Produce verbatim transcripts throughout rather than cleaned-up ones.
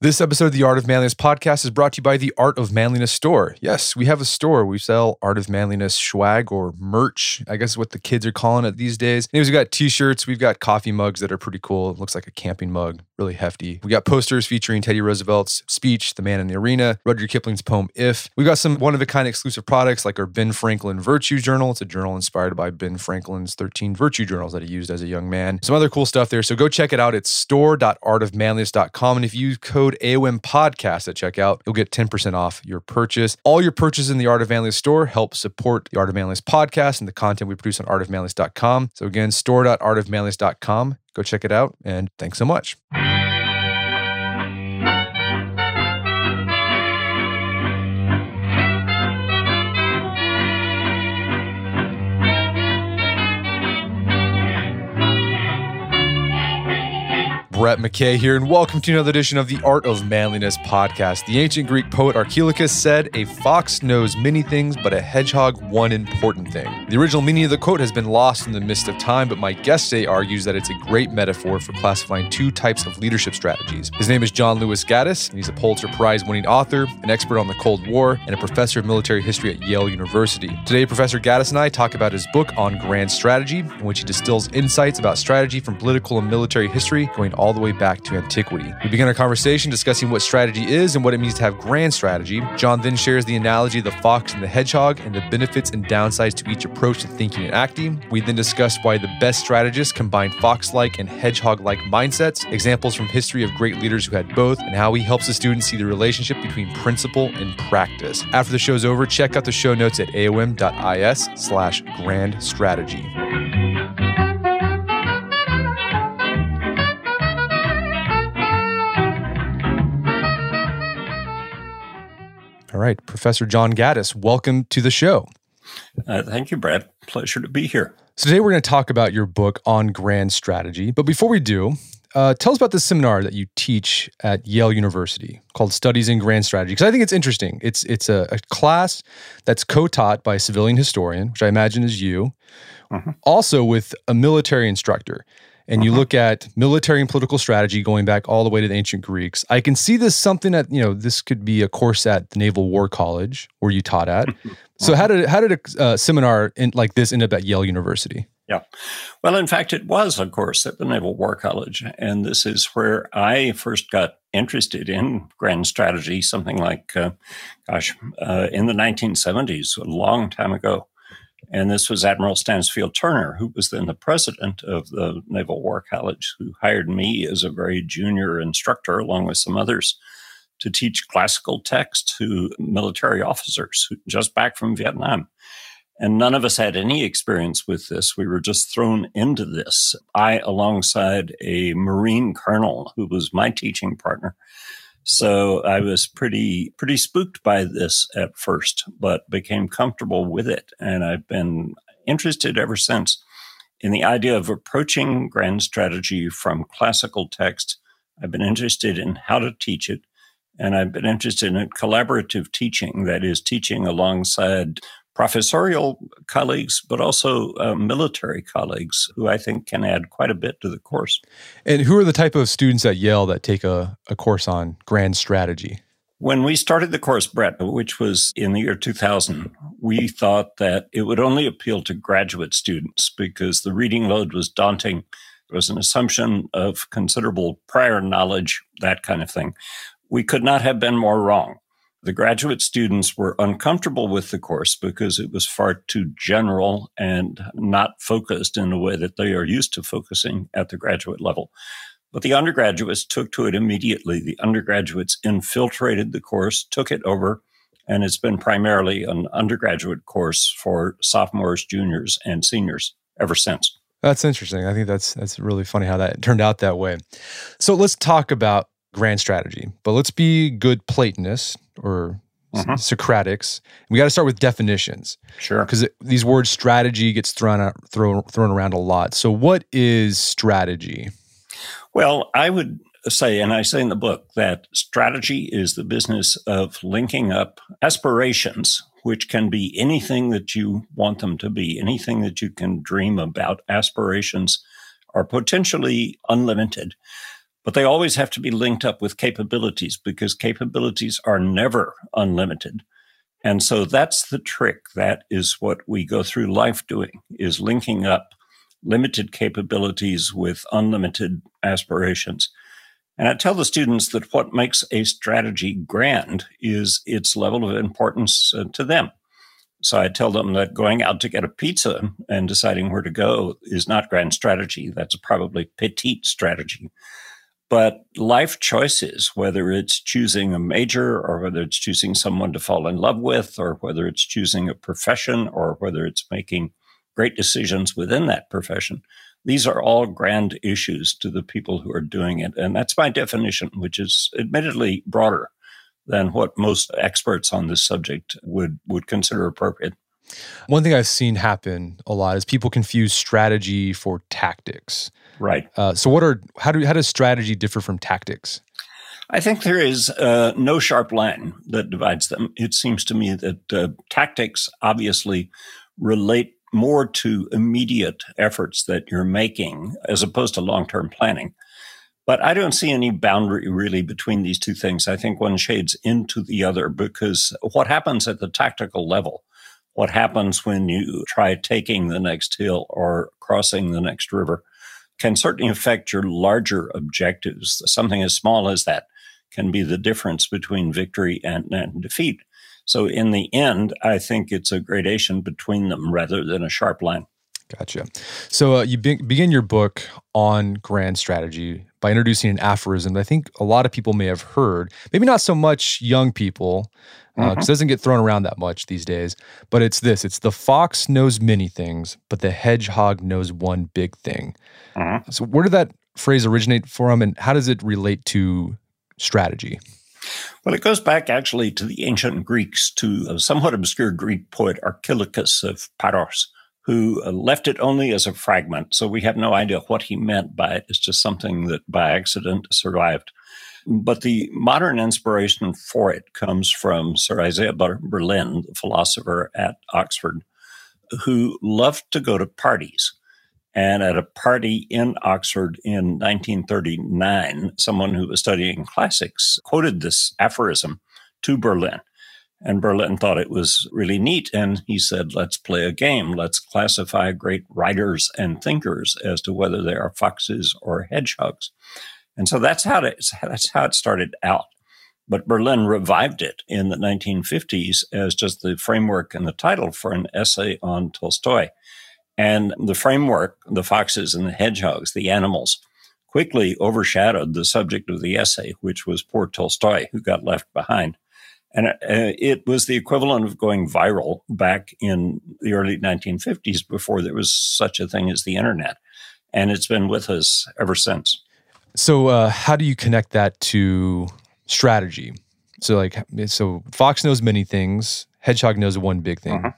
This episode of the Art of Manliness podcast is brought to you by the Art of Manliness store. Yes, we have a store. We sell Art of Manliness swag or merch, I guess is what the kids are calling it these days. Anyways, we've got t-shirts. We've got coffee mugs that are pretty cool. It looks like a camping mug, really hefty. We got posters featuring Teddy Roosevelt's speech, The Man in the Arena, Rudyard Kipling's poem, If. We've got some one-of-a-kind exclusive products like our Ben Franklin Virtue Journal. It's a journal inspired by Ben Franklin's thirteen Virtue Journals that he used as a young man. Some other cool stuff there. So go check it out. It's store dot art of manliness dot com. And if you code A O M podcast at checkout, you'll get ten percent off your purchase. All your purchases in the Art of Manliness store help support the Art of Manliness podcast and the content we produce on art of manliness dot com. So again, store dot art of manliness dot com. Go check it out, and thanks so much. Brett McKay here, and welcome to another edition of the Art of Manliness podcast. The ancient Greek poet Archilochus said, "A fox knows many things, but a hedgehog one important thing." The original meaning of the quote has been lost in the mist of time, but my guest today argues that it's a great metaphor for classifying two types of leadership strategies. His name is John Lewis Gaddis, and he's a Pulitzer Prize-winning author, an expert on the Cold War, and a professor of military history at Yale University. Today, Professor Gaddis and I talk about his book, On Grand Strategy, in which he distills insights about strategy from political and military history, going all All the way back to antiquity. We began our conversation discussing what strategy is and what it means to have grand strategy. John then shares the analogy of the fox and the hedgehog and the benefits and downsides to each approach to thinking and acting. We then discussed why the best strategists combine fox-like and hedgehog-like mindsets, examples from history of great leaders who had both, and how he helps the students see the relationship between principle and practice. After the show's over, check out the show notes at a o m dot i s slash grand strategy. All right, Professor John Gaddis, welcome to the show. Uh, thank you, Brad. Pleasure to be here. So today we're going to talk about your book, On Grand Strategy. But before we do, uh, tell us about the seminar that you teach at Yale University called Studies in Grand Strategy, because I think it's interesting. It's it's a, a class that's co-taught by a civilian historian, which I imagine is you, mm-hmm. also with a military instructor. And you look at military and political strategy going back all the way to the ancient Greeks. I can see this something that, you know, this could be a course at the Naval War College where you taught at. So how did how did a uh, seminar in, like this end up at Yale University? Yeah. Well, in fact, it was a course at the Naval War College. And this is where I first got interested in grand strategy, something like, uh, gosh, uh, in the nineteen seventies, a long time ago. And this was Admiral Stansfield Turner, who was then the president of the Naval War College, who hired me as a very junior instructor, along with some others, to teach classical text to military officers just back from Vietnam. And none of us had any experience with this. We were just thrown into this. I, alongside a Marine colonel who was my teaching partner. So I was pretty pretty spooked by this at first, but became comfortable with it. And I've been interested ever since in the idea of approaching grand strategy from classical text. I've been interested in how to teach it, and I've been interested in collaborative teaching, that is, teaching alongside professorial colleagues, but also uh, military colleagues who I think can add quite a bit to the course. And who are the type of students at Yale that take a, a course on grand strategy? When we started the course, Brett, which was in the year two thousand, we thought that it would only appeal to graduate students because the reading load was daunting. There was an assumption of considerable prior knowledge, that kind of thing. We could not have been more wrong. The graduate students were uncomfortable with the course because it was far too general and not focused in a way that they are used to focusing at the graduate level. But the undergraduates took to it immediately. The undergraduates infiltrated the course, took it over, and it's been primarily an undergraduate course for sophomores, juniors, and seniors ever since. That's interesting. I think that's that's really funny how that turned out that way. So let's talk about grand strategy, but let's be good Platonists or mm-hmm. Socratics. We got to start with definitions. Sure. Because these words strategy gets thrown, out, thrown, thrown around a lot. So what is strategy? Well, I would say, and I say in the book, that strategy is the business of linking up aspirations, which can be anything that you want them to be, anything that you can dream about. Aspirations are potentially unlimited. But they always have to be linked up with capabilities, because capabilities are never unlimited. And so that's the trick. That is what we go through life doing, is linking up limited capabilities with unlimited aspirations. And I tell the students that what makes a strategy grand is its level of importance uh, to them. So I tell them that going out to get a pizza and deciding where to go is not grand strategy. That's probably petite strategy. But life choices, whether it's choosing a major or whether it's choosing someone to fall in love with, or whether it's choosing a profession, or whether it's making great decisions within that profession, these are all grand issues to the people who are doing it. And that's my definition, which is admittedly broader than what most experts on this subject would, would consider appropriate. One thing I've seen happen a lot is people confuse strategy for tactics. Right. Uh, so, what are how do how does strategy differ from tactics? I think there is uh, no sharp line that divides them. It seems to me that uh, tactics obviously relate more to immediate efforts that you're making as opposed to long-term planning. But I don't see any boundary really between these two things. I think one shades into the other, because what happens at the tactical level, what happens when you try taking the next hill or crossing the next river, can certainly affect your larger objectives. Something as small as that can be the difference between victory and, and defeat. So in the end, I think it's a gradation between them rather than a sharp line. Gotcha. So uh, you be- begin your book On Grand Strategy by introducing an aphorism that I think a lot of people may have heard, maybe not so much young people, because uh, mm-hmm. it doesn't get thrown around that much these days, but it's this, it's the fox knows many things, but the hedgehog knows one big thing. Mm-hmm. So where did that phrase originate from, and how does it relate to strategy? Well, it goes back actually to the ancient Greeks, to a somewhat obscure Greek poet, Archilochus of Paros, who left it only as a fragment. So we have no idea what he meant by it. It's just something that by accident survived. But the modern inspiration for it comes from Sir Isaiah Berlin, the philosopher at Oxford, who loved to go to parties. And at a party in Oxford in nineteen thirty-nine, someone who was studying classics quoted this aphorism to Berlin. And Berlin thought it was really neat. And he said, let's play a game. Let's classify great writers and thinkers as to whether they are foxes or hedgehogs. And so that's how it, that's how it started out. But Berlin revived it in the nineteen fifties as just the framework and the title for an essay on Tolstoy. And the framework, the foxes and the hedgehogs, the animals, quickly overshadowed the subject of the essay, which was poor Tolstoy, who got left behind. And it was the equivalent of going viral back in the early nineteen fifties, before there was such a thing as the internet. And it's been with us ever since. So uh, how do you connect that to strategy? So like, so fox knows many things, hedgehog knows one big thing. Mm-hmm.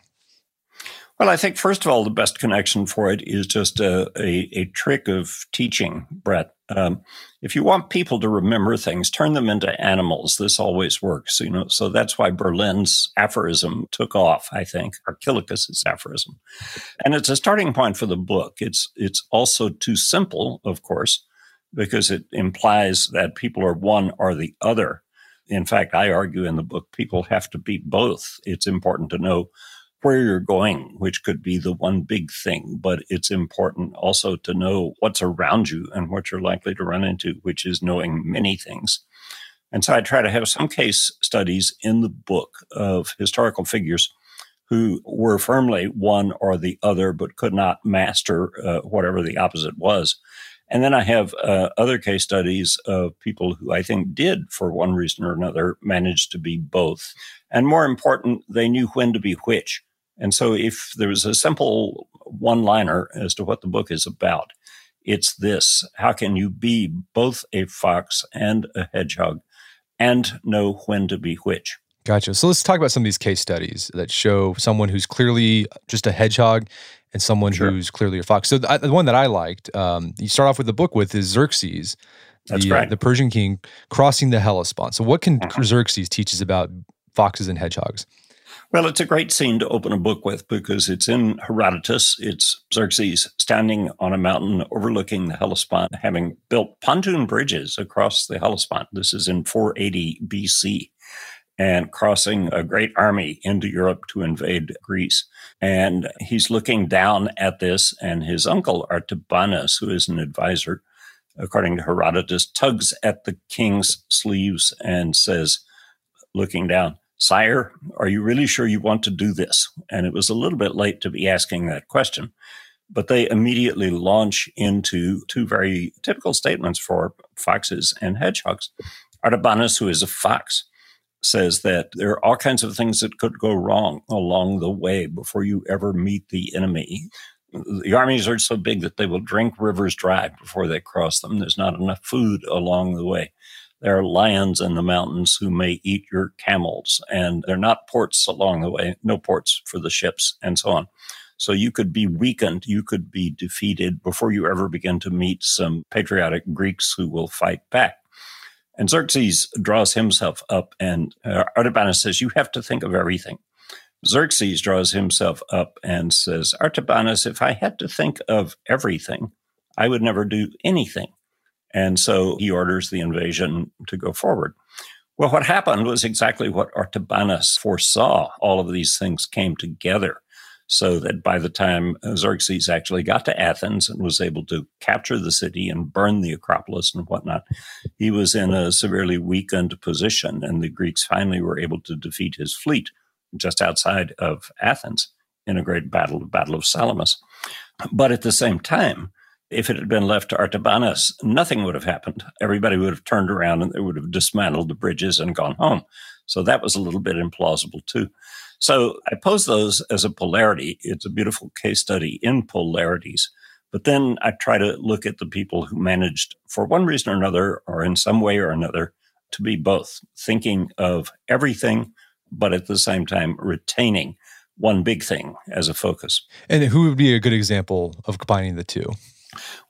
Well, I think, first of all, the best connection for it is just a, a, a trick of teaching, Brett. Um, if you want people to remember things, turn them into animals. This always works, you know. So that's why Berlin's aphorism took off, I think, Archilochus's aphorism. And it's a starting point for the book. It's, it's also too simple, of course, because it implies that people are one or the other. In fact, I argue in the book, people have to be both. It's important to know where you're going, which could be the one big thing, but it's important also to know what's around you and what you're likely to run into, which is knowing many things. And so I try to have some case studies in the book of historical figures who were firmly one or the other, but could not master uh, whatever the opposite was. And then I have uh, other case studies of people who I think did, for one reason or another, manage to be both. And more important, they knew when to be which. And so if there was a simple one-liner as to what the book is about, it's this: how can you be both a fox and a hedgehog and know when to be which? Gotcha. So let's talk about some of these case studies that show someone who's clearly just a hedgehog and someone sure. who's clearly a fox. So the, the one that I liked, um, you start off with the book with, is Xerxes, That's the, right. the Persian king, crossing the Hellespont. So what can mm-hmm. Xerxes teach us about foxes and hedgehogs? Well, it's a great scene to open a book with because it's in Herodotus. It's Xerxes standing on a mountain overlooking the Hellespont, having built pontoon bridges across the Hellespont. This is in four eighty B C, and crossing a great army into Europe to invade Greece. And he's looking down at this, and his uncle Artabanus, who is an advisor, according to Herodotus, tugs at the king's sleeves and says, looking down, "Sire, are you really sure you want to do this?" And it was a little bit late to be asking that question, but they immediately launch into two very typical statements for foxes and hedgehogs. Artabanus, who is a fox, says that there are all kinds of things that could go wrong along the way before you ever meet the enemy. The armies are so big that they will drink rivers dry before they cross them. There's not enough food along the way. There are lions in the mountains who may eat your camels, and there are not ports along the way, no ports for the ships, and so on. So you could be weakened, you could be defeated before you ever begin to meet some patriotic Greeks who will fight back. And Xerxes draws himself up, and uh, Artabanus says, "You have to think of everything." Xerxes draws himself up and says, "Artabanus, if I had to think of everything, I would never do anything." And so he orders the invasion to go forward. Well, what happened was exactly what Artabanus foresaw. All of these things came together so that by the time Xerxes actually got to Athens and was able to capture the city and burn the Acropolis and whatnot, he was in a severely weakened position, and the Greeks finally were able to defeat his fleet just outside of Athens in a great battle, the Battle of Salamis. But at the same time, if it had been left to Artabanus, nothing would have happened. Everybody would have turned around and they would have dismantled the bridges and gone home. So that was a little bit implausible too. So I pose those as a polarity. It's a beautiful case study in polarities. But then I try to look at the people who managed, for one reason or another, or in some way or another, to be both, thinking of everything, but at the same time retaining one big thing as a focus. And who would be a good example of combining the two?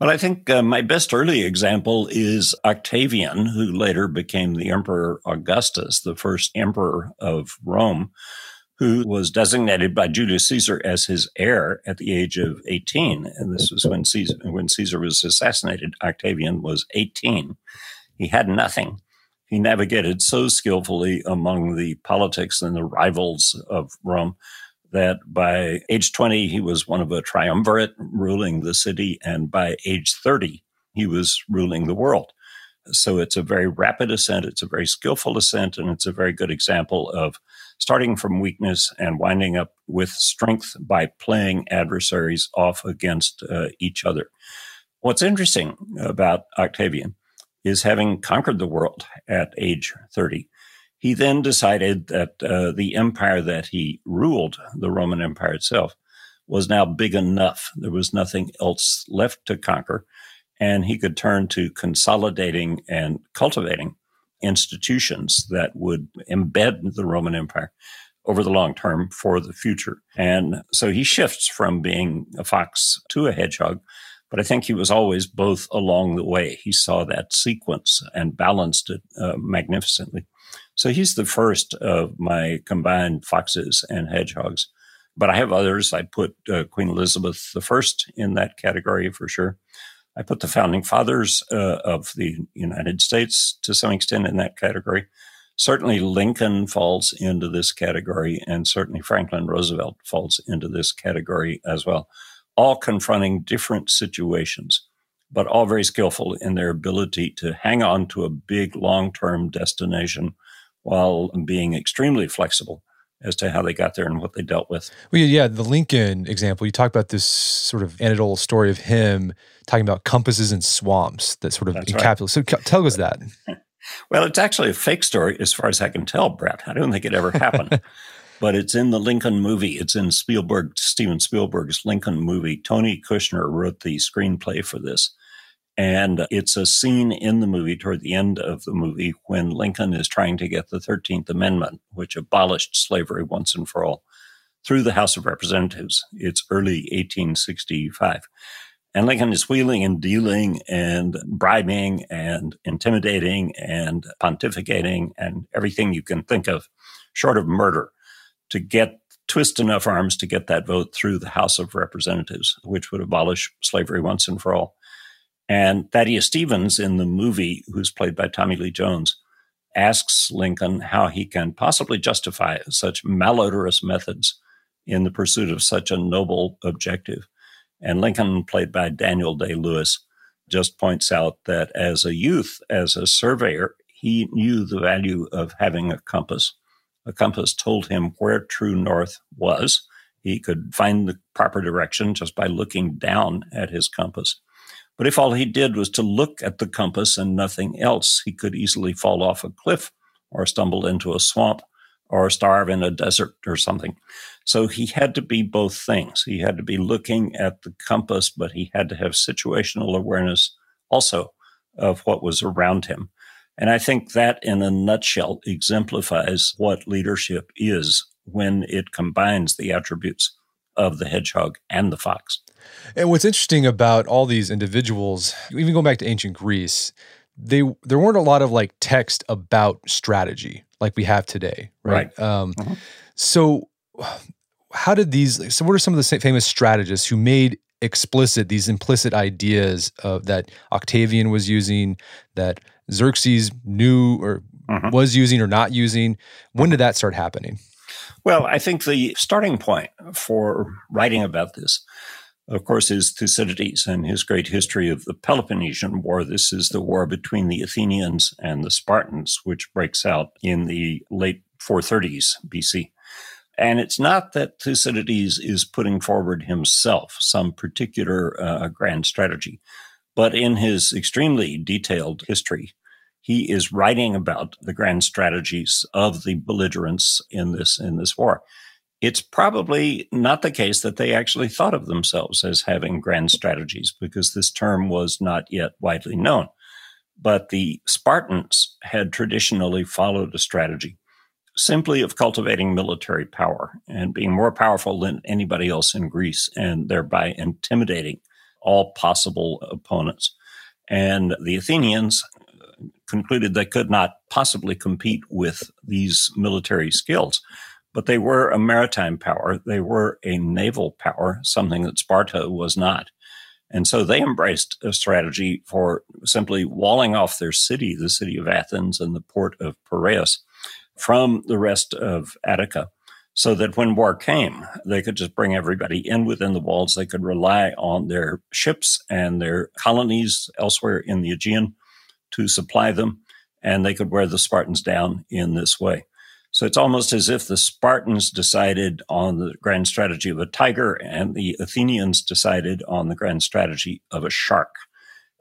Well, I think uh, my best early example is Octavian, who later became the Emperor Augustus, the first emperor of Rome, who was designated by Julius Caesar as his heir at the age of eighteen. And this was when Caesar, when Caesar was assassinated. Octavian was eighteen. He had nothing. He navigated so skillfully among the politics and the rivals of Rome that by age twenty, he was one of a triumvirate ruling the city, and by age thirty, he was ruling the world. So it's a very rapid ascent, it's a very skillful ascent, and it's a very good example of starting from weakness and winding up with strength by playing adversaries off against uh, each other. What's interesting about Octavian is, having conquered the world at age thirty, he then decided that uh, the empire that he ruled, the Roman Empire itself, was now big enough. There was nothing else left to conquer, and he could turn to consolidating and cultivating institutions that would embed the Roman Empire over the long term for the future. And so he shifts from being a fox to a hedgehog, but I think he was always both along the way. He saw that sequence and balanced it uh, magnificently. So he's the first of my combined foxes and hedgehogs. But I have others. I put uh, Queen Elizabeth the First in that category for sure. I put the founding fathers uh, of the United States to some extent in that category. Certainly Lincoln falls into this category, and certainly Franklin Roosevelt falls into this category as well. All confronting different situations, but all very skillful in their ability to hang on to a big long-term destination while being extremely flexible as to how they got there and what they dealt with. Well, yeah, the Lincoln example, you talk about this sort of anecdotal story of him talking about compasses and swamps that sort of encapsulates. Right. So tell us that. Well, it's actually a fake story as far as I can tell, Brett. I don't think it ever happened. But it's in the Lincoln movie. It's in Spielberg, Steven Spielberg's Lincoln movie. Tony Kushner wrote the screenplay for this. And it's a scene in the movie toward the end of the movie when Lincoln is trying to get the thirteenth amendment, which abolished slavery once and for all, through the House of Representatives. It's early eighteen sixty-five. And Lincoln is wheeling and dealing and bribing and intimidating and pontificating and everything you can think of, short of murder, to get twist enough arms to get that vote through the House of Representatives, which would abolish slavery once and for all. And Thaddeus Stevens in the movie, who's played by Tommy Lee Jones, asks Lincoln how he can possibly justify such malodorous methods in the pursuit of such a noble objective. And Lincoln, played by Daniel Day-Lewis, just points out that as a youth, as a surveyor, he knew the value of having a compass. A compass told him where true north was. He could find the proper direction just by looking down at his compass. But if all he did was to look at the compass and nothing else, he could easily fall off a cliff or stumble into a swamp or starve in a desert or something. So he had to be both things. He had to be looking at the compass, but he had to have situational awareness also of what was around him. And I think that, in a nutshell, exemplifies what leadership is when it combines the attributes of the hedgehog and the fox. And what's interesting about all these individuals, even going back to ancient Greece, they there weren't a lot of like text about strategy like we have today, right? Right. Um, mm-hmm. So how did these, so what are some of the famous strategists who made explicit these implicit ideas of, that Octavian was using, that Xerxes knew or mm-hmm. was using or not using? When did that start happening? Well, I think the starting point for writing about this, of course, is Thucydides and his great history of the Peloponnesian War. This is the war between the Athenians and the Spartans, which breaks out in the late four thirties B C. And it's not that Thucydides is putting forward himself some particular uh, grand strategy, but in his extremely detailed history, he is writing about the grand strategies of the belligerents in this in this war. It's probably not the case that they actually thought of themselves as having grand strategies, because this term was not yet widely known. But the Spartans had traditionally followed a strategy simply of cultivating military power and being more powerful than anybody else in Greece, and thereby intimidating all possible opponents. And the Athenians concluded they could not possibly compete with these military skills. But they were a maritime power. They were a naval power, something that Sparta was not. And so they embraced a strategy for simply walling off their city, the city of Athens and the port of Piraeus, from the rest of Attica, so that when war came, they could just bring everybody in within the walls. They could rely on their ships and their colonies elsewhere in the Aegean to supply them, and they could wear the Spartans down in this way. So it's almost as if the Spartans decided on the grand strategy of a tiger and the Athenians decided on the grand strategy of a shark.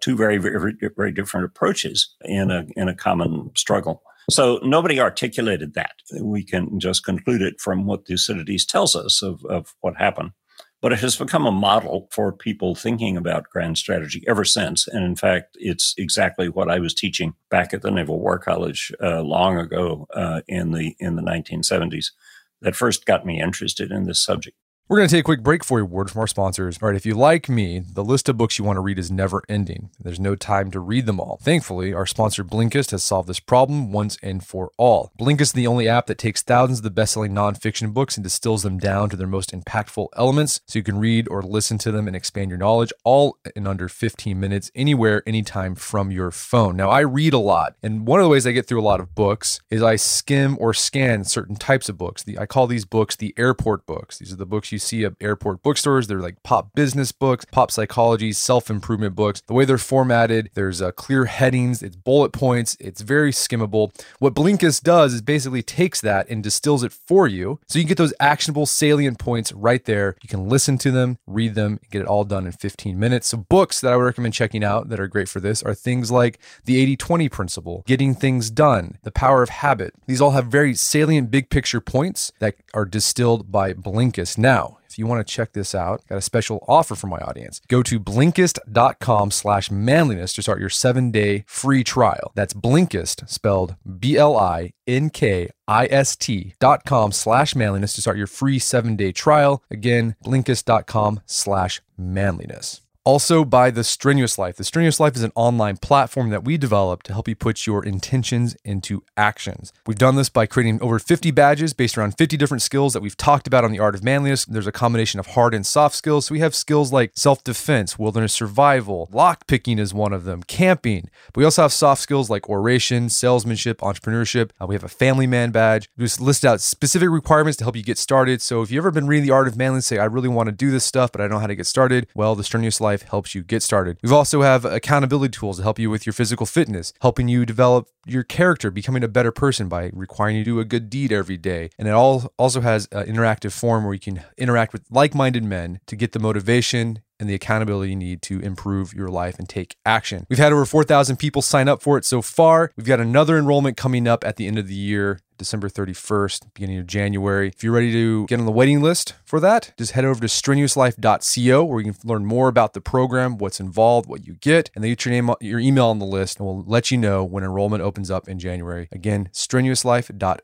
Two very, very, very different approaches in a, in a common struggle. So nobody articulated that. We can just conclude it from what Thucydides tells us of, of what happened. But it has become a model for people thinking about grand strategy ever since. And in fact, it's exactly what I was teaching back at the Naval War College uh, long ago uh, in the in the nineteen seventies that first got me interested in this subject. We're going to take a quick break for a word from our sponsors. All right, if you like me, the list of books you want to read is never ending. There's no time to read them all. Thankfully, our sponsor Blinkist has solved this problem once and for all. Blinkist is the only app that takes thousands of the best-selling nonfiction books and distills them down to their most impactful elements so you can read or listen to them and expand your knowledge all in under fifteen minutes, anywhere, anytime from your phone. Now, I read a lot, and one of the ways I get through a lot of books is I skim or scan certain types of books. The, I call these books the airport books. These are the books you see at airport bookstores. They're like pop business books, pop psychology, self-improvement books. The way they're formatted, there's uh, clear headings, it's bullet points, it's very skimmable. What Blinkist does is basically takes that and distills it for you so you can get those actionable salient points right there. You can listen to them, read them, get it all done in fifteen minutes. So books that I would recommend checking out that are great for this are things like the eighty twenty Principle, Getting Things Done, The Power of Habit. These all have very salient big picture points that are distilled by Blinkist. Now, if you want to check this out, got a special offer for my audience. Go to Blinkist.com slash manliness to start your seven-day free trial. That's Blinkist, spelled B L I N K I S T dot com slash manliness to start your free seven-day trial. Again, Blinkist.com slash manliness. also by The Strenuous Life. The Strenuous Life is an online platform that we developed to help you put your intentions into actions. We've done this by creating over fifty badges based around fifty different skills that we've talked about on The Art of Manliness. There's a combination of hard and soft skills. So we have skills like self-defense, wilderness survival, lockpicking is one of them, camping. But we also have soft skills like oration, salesmanship, entrepreneurship. Uh, we have a family man badge. We just list out specific requirements to help you get started. So if you've ever been reading The Art of Manliness, say, I really want to do this stuff, but I don't know how to get started. Well, The Strenuous Life helps you get started. We also have accountability tools to help you with your physical fitness, helping you develop your character, becoming a better person by requiring you to do a good deed every day. And it all also has an interactive form where you can interact with like-minded men to get the motivation and the accountability you need to improve your life and take action. We've had over four thousand people sign up for it so far. We've got another enrollment coming up at the end of the year, December thirty-first, beginning of January. If you're ready to get on the waiting list for that, just head over to strenuous life dot co where you can learn more about the program, what's involved, what you get, and then get your name, your email on the list, and we'll let you know when enrollment opens up in January. Again, strenuous life dot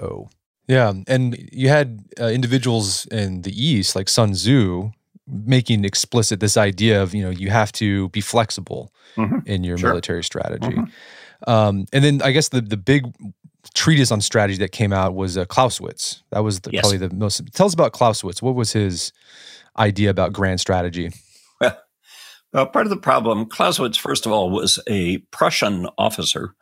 co. Yeah, and you had uh, individuals in the East, like Sun Tzu, making explicit this idea of, you know, you have to be flexible mm-hmm. in your sure. military strategy. Mm-hmm. um, and then I guess the the big treatise on strategy that came out was uh, Clausewitz. That was the, yes. probably the most. Tell us about Clausewitz. What was his idea about grand strategy? Well, well, part of the problem, Clausewitz, first of all, was a Prussian officer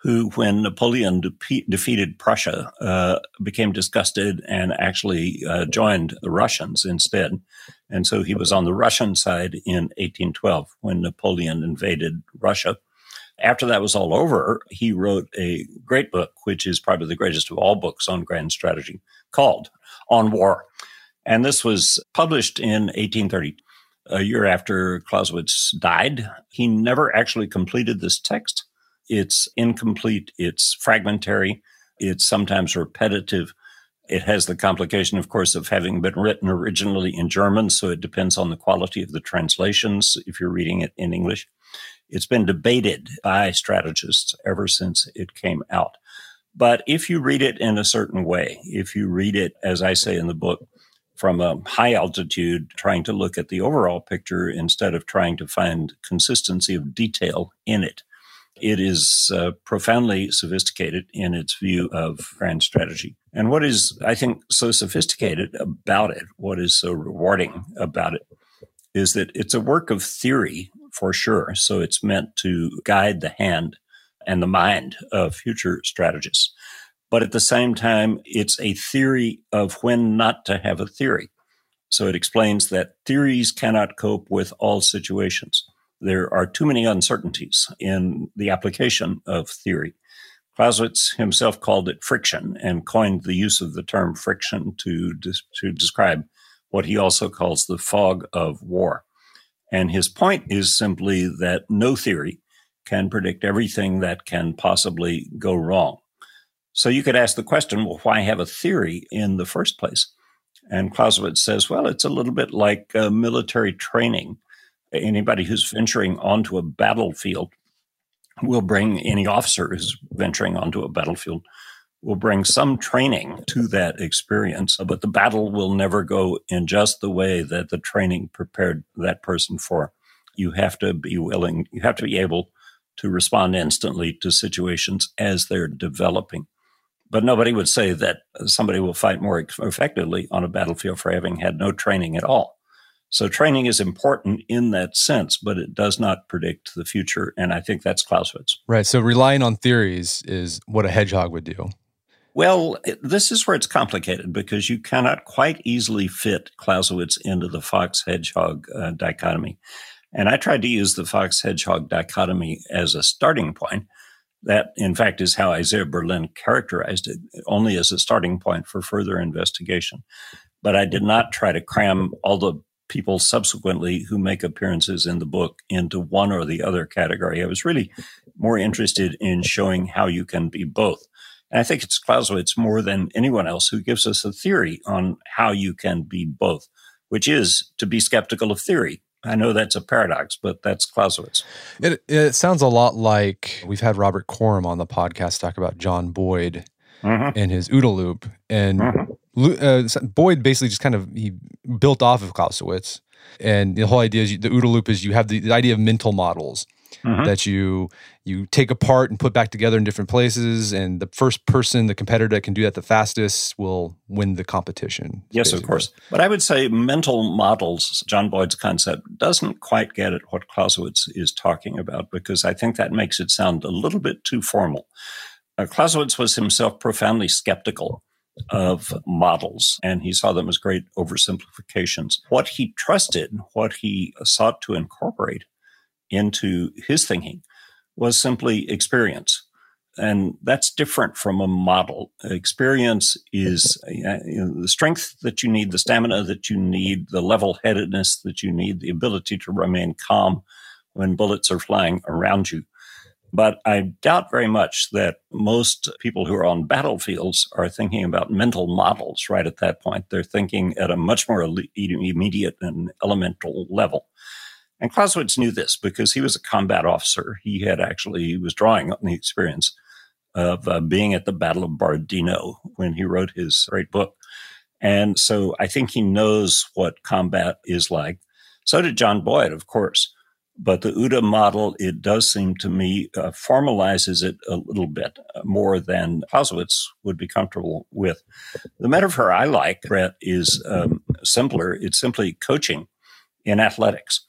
who, when Napoleon de- defeated Prussia, uh, became disgusted and actually uh, joined the Russians instead. And so he was on the Russian side in eighteen twelve when Napoleon invaded Russia. After that was all over, he wrote a great book, which is probably the greatest of all books on grand strategy, called On War. And this was published in eighteen thirty, a year after Clausewitz died. He never actually completed this text. It's incomplete, it's fragmentary, it's sometimes repetitive. It has the complication, of course, of having been written originally in German, so it depends on the quality of the translations if you're reading it in English. It's been debated by strategists ever since it came out. But if you read it in a certain way, if you read it, as I say in the book, from a high altitude, trying to look at the overall picture instead of trying to find consistency of detail in it, it is uh, profoundly sophisticated in its view of grand strategy. And what is, I think, so sophisticated about it, what is so rewarding about it, is that it's a work of theory for sure. So it's meant to guide the hand and the mind of future strategists. But at the same time, it's a theory of when not to have a theory. So it explains that theories cannot cope with all situations. There are too many uncertainties in the application of theory. Clausewitz himself called it friction and coined the use of the term friction to, de- to describe what he also calls the fog of war. And his point is simply that no theory can predict everything that can possibly go wrong. So you could ask the question, well, why have a theory in the first place? And Clausewitz says, well, it's a little bit like uh, military training. Anybody who's venturing onto a battlefield will bring, any officer who's venturing onto a battlefield will bring some training to that experience, but the battle will never go in just the way that the training prepared that person for. You have to be willing, you have to be able to respond instantly to situations as they're developing. But nobody would say that somebody will fight more effectively on a battlefield for having had no training at all. So training is important in that sense, but it does not predict the future. And I think that's Clausewitz. Right. So relying on theories is what a hedgehog would do. Well, it, this is where it's complicated because you cannot quite easily fit Clausewitz into the fox-hedgehog uh, dichotomy. And I tried to use the fox-hedgehog dichotomy as a starting point. That, in fact, is how Isaiah Berlin characterized it, only as a starting point for further investigation. But I did not try to cram all the people subsequently who make appearances in the book into one or the other category. I was really more interested in showing how you can be both. And I think it's Clausewitz more than anyone else who gives us a theory on how you can be both, which is to be skeptical of theory. I know that's a paradox, but that's Clausewitz. It, it sounds a lot like we've had Robert Coram on the podcast talk about John Boyd mm-hmm. and his OODA loop. And mm-hmm. Uh, Boyd basically just kind of, he built off of Clausewitz And the whole idea is, you, the OODA loop is you have the, the idea of mental models mm-hmm. that you you take apart and put back together in different places, and the first person, the competitor that can do that the fastest will win the competition. Yes, basically. Of course. But I would say mental models, John Boyd's concept, doesn't quite get at what Clausewitz is talking about, because I think that makes it sound a little bit too formal. Uh, Clausewitz was himself profoundly skeptical of models, and he saw them as great oversimplifications. What he trusted, what he sought to incorporate into his thinking, was simply experience. And that's different from a model. Experience is uh, you know, the strength that you need, the stamina that you need, the level-headedness that you need, the ability to remain calm when bullets are flying around you. But I doubt very much that most people who are on battlefields are thinking about mental models right at that point. They're thinking at a much more immediate and elemental level. And Clausewitz knew this because he was a combat officer. He had actually, he was drawing on the experience of uh, being at the Battle of Borodino when he wrote his great book. And so I think he knows what combat is like. So did John Boyd, of course. But the OODA model, it does seem to me, uh, formalizes it a little bit more than Clausewitz would be comfortable with. The metaphor I like, Brett, is um, simpler. It's simply coaching in athletics.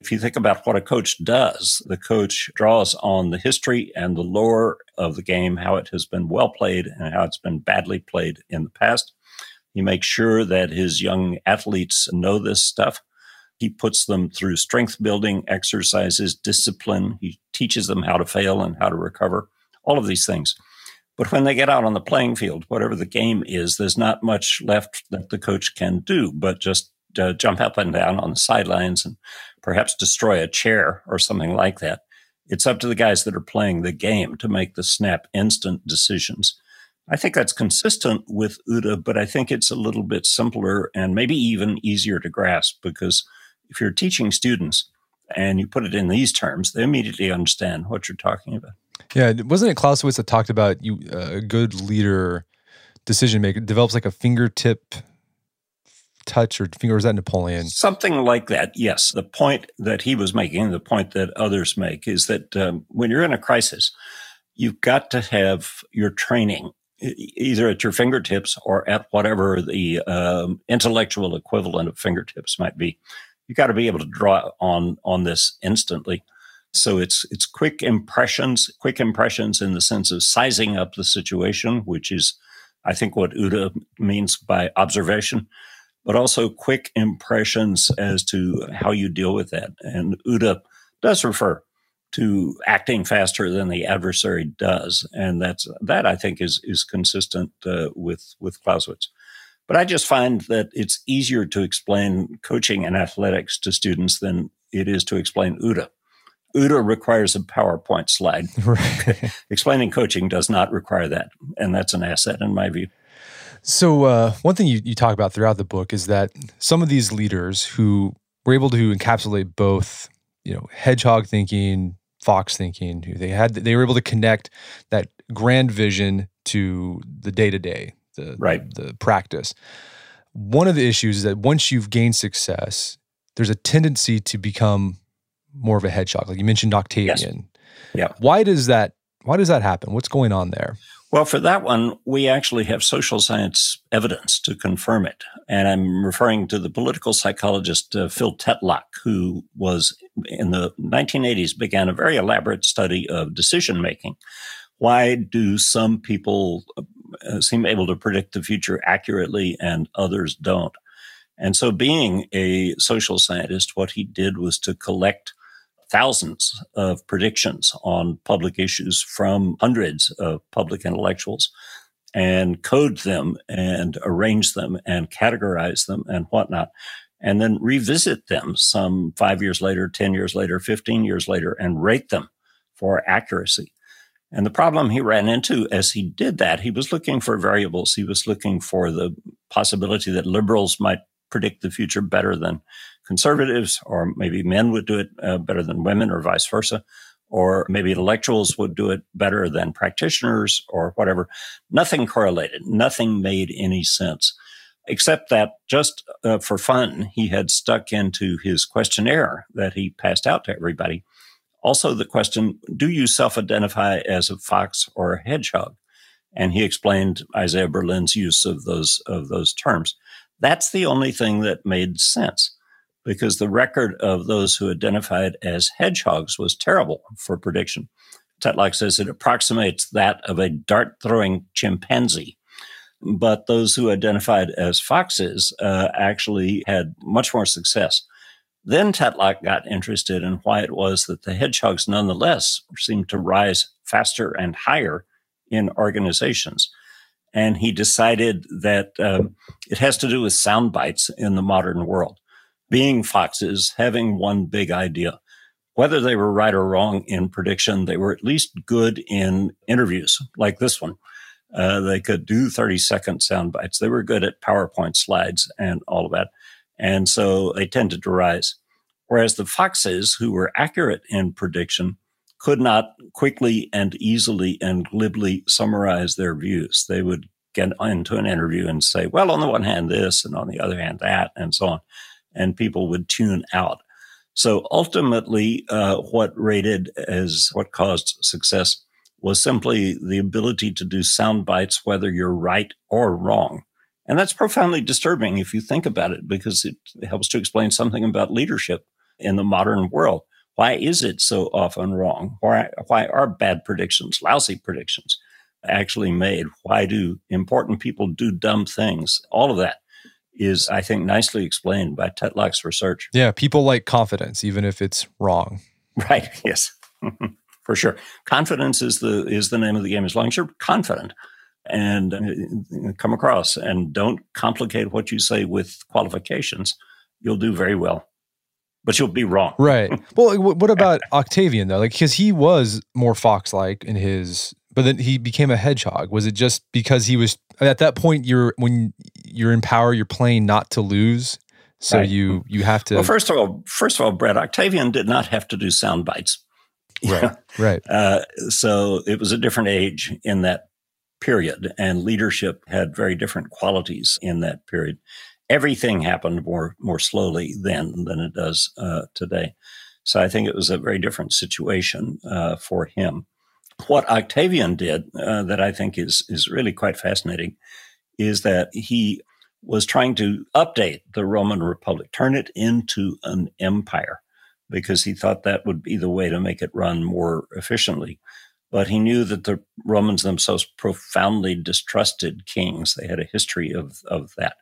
If you think about what a coach does, the coach draws on the history and the lore of the game, how it has been well played and how it's been badly played in the past. He makes sure that his young athletes know this stuff. He puts them through strength building exercises, discipline. He teaches them how to fail and how to recover, all of these things. But when they get out on the playing field, whatever the game is, there's not much left that the coach can do, but just uh, jump up and down on the sidelines and perhaps destroy a chair or something like that. It's up to the guys that are playing the game to make the snap, instant decisions. I think that's consistent with OODA, but I think it's a little bit simpler and maybe even easier to grasp, because if you're teaching students and you put it in these terms, they immediately understand what you're talking about. Yeah, wasn't it Clausewitz that talked about you? Uh, a good leader, decision maker, develops like a fingertip touch or finger, or is that Napoleon? Something like that, yes. The point that he was making, the point that others make, is that um, when you're in a crisis, you've got to have your training either at your fingertips or at whatever the um, intellectual equivalent of fingertips might be. You got to be able to draw on on this instantly. So it's it's quick impressions, quick impressions in the sense of sizing up the situation, which is, I think, what OODA means by observation, but also quick impressions as to how you deal with that. And OODA does refer to acting faster than the adversary does, and that's that I think is is consistent uh, with with Clausewitz. But I just find that it's easier to explain coaching and athletics to students than it is to explain OODA. OODA requires a PowerPoint slide. Right. Explaining coaching does not require that, and that's an asset in my view. So uh, one thing you, you talk about throughout the book is that some of these leaders who were able to encapsulate both, you know, hedgehog thinking, fox thinking, they had they were able to connect that grand vision to the day-to-day. The, right. the, the practice. One of the issues is that once you've gained success, there's a tendency to become more of a hedgehog. Like you mentioned Octavian. Yes. Yeah. Why does that, why does that happen? What's going on there? Well, for that one, we actually have social science evidence to confirm it. And I'm referring to the political psychologist, uh, Phil Tetlock, who was in the nineteen eighties, began a very elaborate study of decision-making. Why do some people seem able to predict the future accurately and others don't? And so being a social scientist, what he did was to collect thousands of predictions on public issues from hundreds of public intellectuals and code them and arrange them and categorize them and whatnot, and then revisit them some five years later, ten years later, fifteen years later, and rate them for accuracy. And the problem he ran into as he did that, he was looking for variables. He was looking for the possibility that liberals might predict the future better than conservatives, or maybe men would do it uh, better than women or vice versa, or maybe intellectuals would do it better than practitioners or whatever. Nothing correlated. Nothing made any sense. except that just uh, for fun, he had stuck into his questionnaire that he passed out to everybody. Also the question, do you self-identify as a fox or a hedgehog? And he explained Isaiah Berlin's use of those of those terms. That's the only thing that made sense, because the record of those who identified as hedgehogs was terrible for prediction. Tetlock says it approximates that of a dart-throwing chimpanzee. But those who identified as foxes uh, actually had much more success. Then Tetlock got interested in why it was that the hedgehogs nonetheless seemed to rise faster and higher in organizations. And he decided that um, it has to do with sound bites in the modern world. Being foxes, having one big idea. Whether they were right or wrong in prediction, they were at least good in interviews like this one. Uh, they could do thirty-second sound bites. They were good at PowerPoint slides and all of that. And so they tended to rise. Whereas the foxes, who were accurate in prediction, could not quickly and easily and glibly summarize their views. They would get into an interview and say, well, on the one hand, this, and on the other hand, that, and so on. And people would tune out. So ultimately, uh, what rated as what caused success was simply the ability to do sound bites, whether you're right or wrong. And that's profoundly disturbing if you think about it, because it helps to explain something about leadership in the modern world. Why is it so often wrong? Why, why are bad predictions, lousy predictions actually made? Why do important people do dumb things? All of that is, I think, nicely explained by Tetlock's research. Yeah, people like confidence, even if it's wrong. Right, yes, for sure. Confidence is the is the name of the game. As long as you're confident and uh, come across and don't complicate what you say with qualifications, you'll do very well, but you'll be wrong. Right. Well, what about Octavian, though? Like, because he was more fox-like in his... But then he became a hedgehog. Was it just because he was at that point? You're when you're in power, you're playing not to lose, so right. you you have to. Well, first of all, first of all, Brett, Octavian did not have to do sound bites. Right, yeah. right. Uh, so it was a different age in that period, and leadership had very different qualities in that period. Everything happened more more slowly then than it does uh, today. So I think it was a very different situation uh, for him. What Octavian did uh, that I think is is really quite fascinating is that he was trying to update the Roman Republic, turn it into an empire, because he thought that would be the way to make it run more efficiently. But he knew that the Romans themselves profoundly distrusted kings. They had a history of, of that.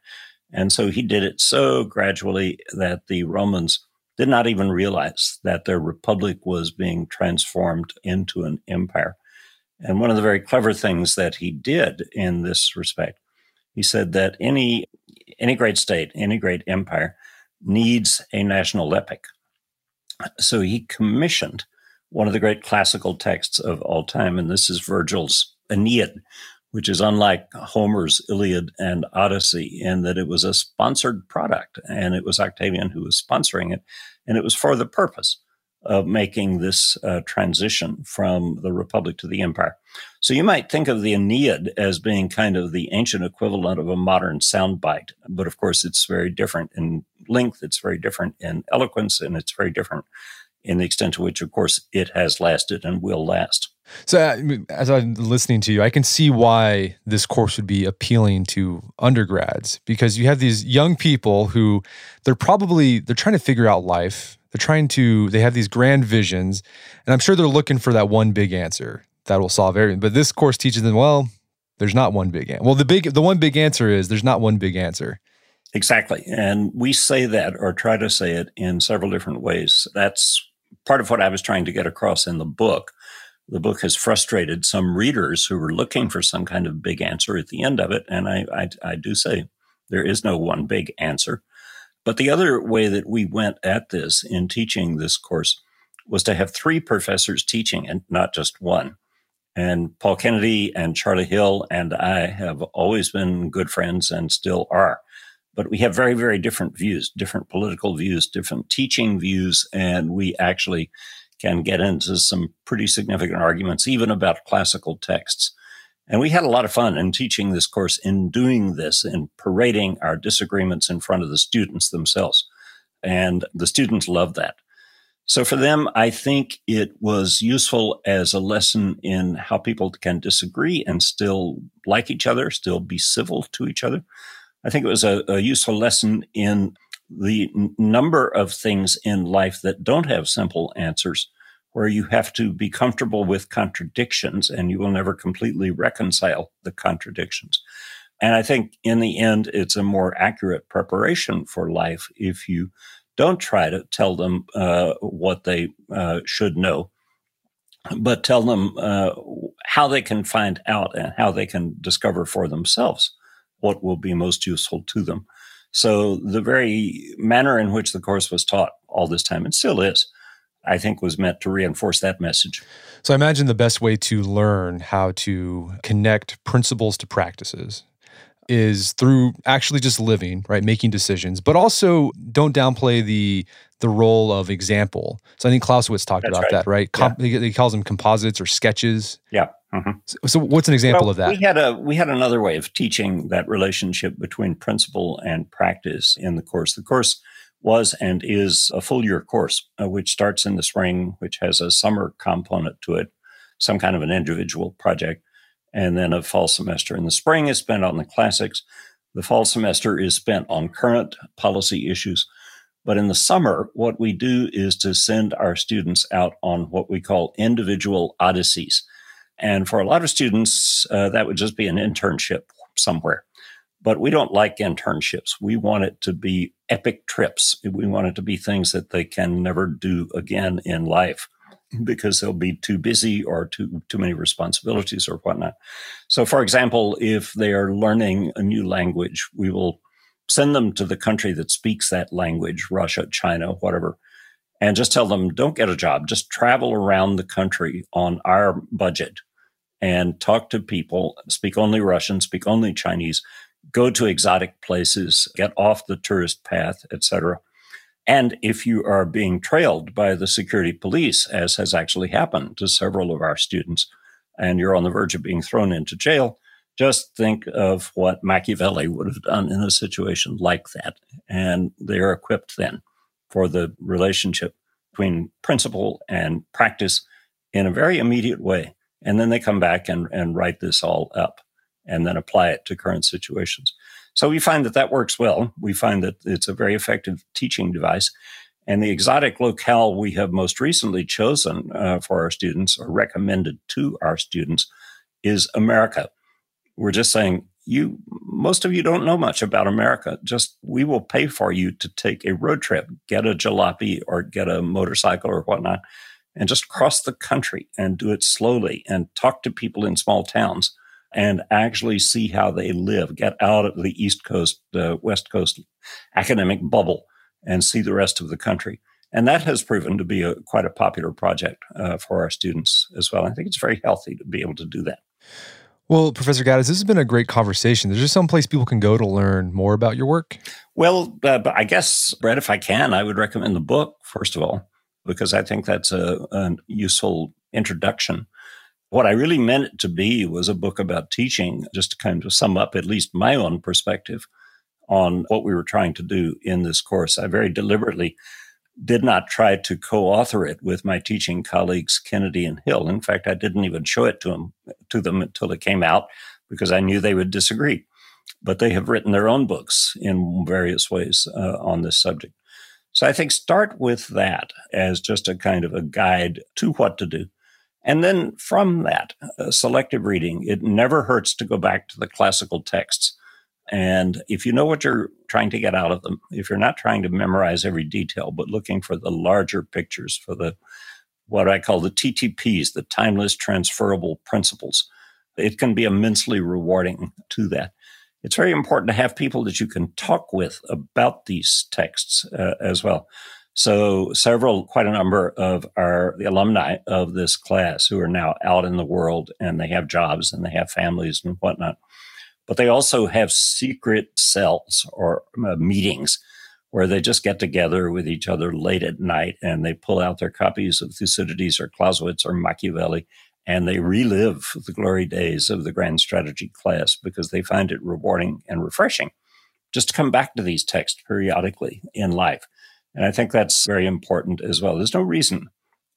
And so he did it so gradually that the Romans did not even realize that their republic was being transformed into an empire. And one of the very clever things that he did in this respect, he said that any any great state, any great empire needs a national epic. So he commissioned one of the great classical texts of all time, and this is Virgil's Aeneid, which is unlike Homer's Iliad and Odyssey in that it was a sponsored product, and it was Octavian who was sponsoring it, and it was for the purpose of making this uh, transition from the Republic to the Empire. So you might think of the Aeneid as being kind of the ancient equivalent of a modern soundbite, but of course it's very different in length, it's very different in eloquence, and it's very different in the extent to which, of course, it has lasted and will last. So as I'm listening to you, I can see why this course would be appealing to undergrads, because you have these young people who they're probably, they're trying to figure out life. They're trying to, they have these grand visions, and I'm sure they're looking for that one big answer that will solve everything. But this course teaches them, well, there's not one big answer. Well, the big, the one big answer is there's not one big answer. Exactly. And we say that or try to say it in several different ways. That's part of what I was trying to get across in the book. The book has frustrated some readers who were looking for some kind of big answer at the end of it. And I, I, I do say there is no one big answer. But the other way that we went at this in teaching this course was to have three professors teaching and not just one. And Paul Kennedy and Charlie Hill and I have always been good friends and still are. But we have very, very different views, different political views, different teaching views, and we actually can get into some pretty significant arguments, even about classical texts. And we had a lot of fun in teaching this course, in doing this, in parading our disagreements in front of the students themselves. And the students loved that. So for them, I think it was useful as a lesson in how people can disagree and still like each other, still be civil to each other. I think it was a, a useful lesson in the n- number of things in life that don't have simple answers, where you have to be comfortable with contradictions and you will never completely reconcile the contradictions. And I think in the end, it's a more accurate preparation for life if you don't try to tell them uh, what they uh, should know, but tell them uh, how they can find out and how they can discover for themselves what will be most useful to them. So the very manner in which the course was taught all this time, and still is, I think was meant to reinforce that message. So I imagine the best way to learn how to connect principles to practices is through actually just living, right? Making decisions, but also don't downplay the the role of example. So I think Clausewitz talked That's about right. that, right? Com- yeah. He calls them composites or sketches. Yeah. Mm-hmm. So, so what's an example well, of that? We had a we had another way of teaching that relationship between principle and practice in the course. The course was and is a full year course, uh, which starts in the spring, which has a summer component to it, some kind of an individual project, and then a fall semester. And the spring is spent on the classics. The fall semester is spent on current policy issues. But in the summer, what we do is to send our students out on what we call individual odysseys. And for a lot of students, uh, that would just be an internship somewhere. But we don't like internships. We want it to be epic trips. We want it to be things that they can never do again in life because they'll be too busy or too too many responsibilities or whatnot. So, for example, if they are learning a new language, we will send them to the country that speaks that language, Russia, China, whatever, and just tell them, don't get a job. Just travel around the country on our budget and talk to people, speak only Russian, speak only Chinese, go to exotic places, get off the tourist path, et cetera. And if you are being trailed by the security police, as has actually happened to several of our students, and you're on the verge of being thrown into jail, just think of what Machiavelli would have done in a situation like that. And they are equipped then for the relationship between principle and practice in a very immediate way. And then they come back and, and write this all up and then apply it to current situations. So we find that that works well. We find that it's a very effective teaching device. And the exotic locale we have most recently chosen uh, for our students, or recommended to our students, is America. We're just saying, you, most of you don't know much about America. Just, we will pay for you to take a road trip, get a jalopy or get a motorcycle or whatnot, and just cross the country and do it slowly and talk to people in small towns and actually see how they live, get out of the East Coast, uh, West Coast academic bubble and see the rest of the country. And that has proven to be a, quite a popular project uh, for our students as well. I think it's very healthy to be able to do that. Well, Professor Gaddis, this has been a great conversation. Is there some place people can go to learn more about your work? Well, uh, I guess, Brett, if I can, I would recommend the book, first of all, because I think that's a, a useful introduction. What I really meant it to be was a book about teaching, just to kind of sum up at least my own perspective on what we were trying to do in this course. I very deliberately did not try to co-author it with my teaching colleagues, Kennedy and Hill. In fact, I didn't even show it to them, to them until it came out because I knew they would disagree. But they have written their own books in various ways uh, on this subject. So I think start with that as just a kind of a guide to what to do. And then from that, uh, selective reading, it never hurts to go back to the classical texts. And if you know what you're trying to get out of them, if you're not trying to memorize every detail, but looking for the larger pictures, for the what I call the T T Ps, the timeless transferable principles, it can be immensely rewarding to that. It's very important to have people that you can talk with about these texts uh, as well. So several, quite a number of our the alumni of this class who are now out in the world and they have jobs and they have families and whatnot, but they also have secret cells or uh, meetings where they just get together with each other late at night and they pull out their copies of Thucydides or Clausewitz or Machiavelli and they relive the glory days of the grand strategy class because they find it rewarding and refreshing just to come back to these texts periodically in life. And I think that's very important as well. There's no reason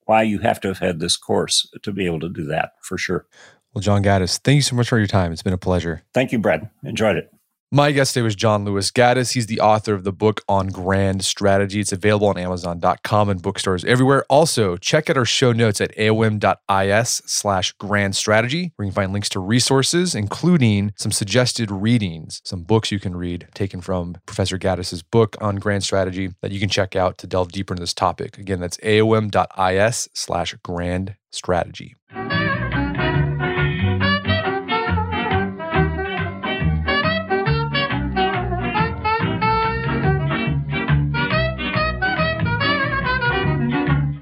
why you have to have had this course to be able to do that, for sure. Well, John Gaddis, thank you so much for your time. It's been a pleasure. Thank you, Brad. Enjoyed it. My guest today was John Lewis Gaddis. He's the author of the book On Grand Strategy. It's available on amazon dot com and bookstores everywhere. Also, check out our show notes at a o m dot i s slash grand strategy, where you can find links to resources, including some suggested readings, some books you can read taken from Professor Gaddis's book On Grand Strategy that you can check out to delve deeper into this topic. Again, that's a o m dot i s slash grand strategy.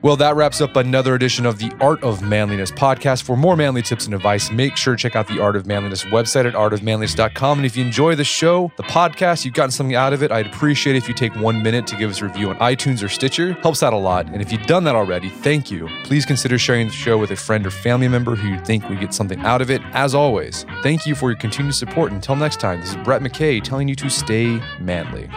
Well, that wraps up another edition of the Art of Manliness podcast. For more manly tips and advice, make sure to check out the Art of Manliness website at art of manliness dot com. And if you enjoy the show, the podcast, you've gotten something out of it, I'd appreciate it if you take one minute to give us a review on iTunes or Stitcher. Helps out a lot. And if you've done that already, thank you. Please consider sharing the show with a friend or family member who you think would get something out of it. As always, thank you for your continued support. Until next time, this is Brett McKay telling you to stay manly.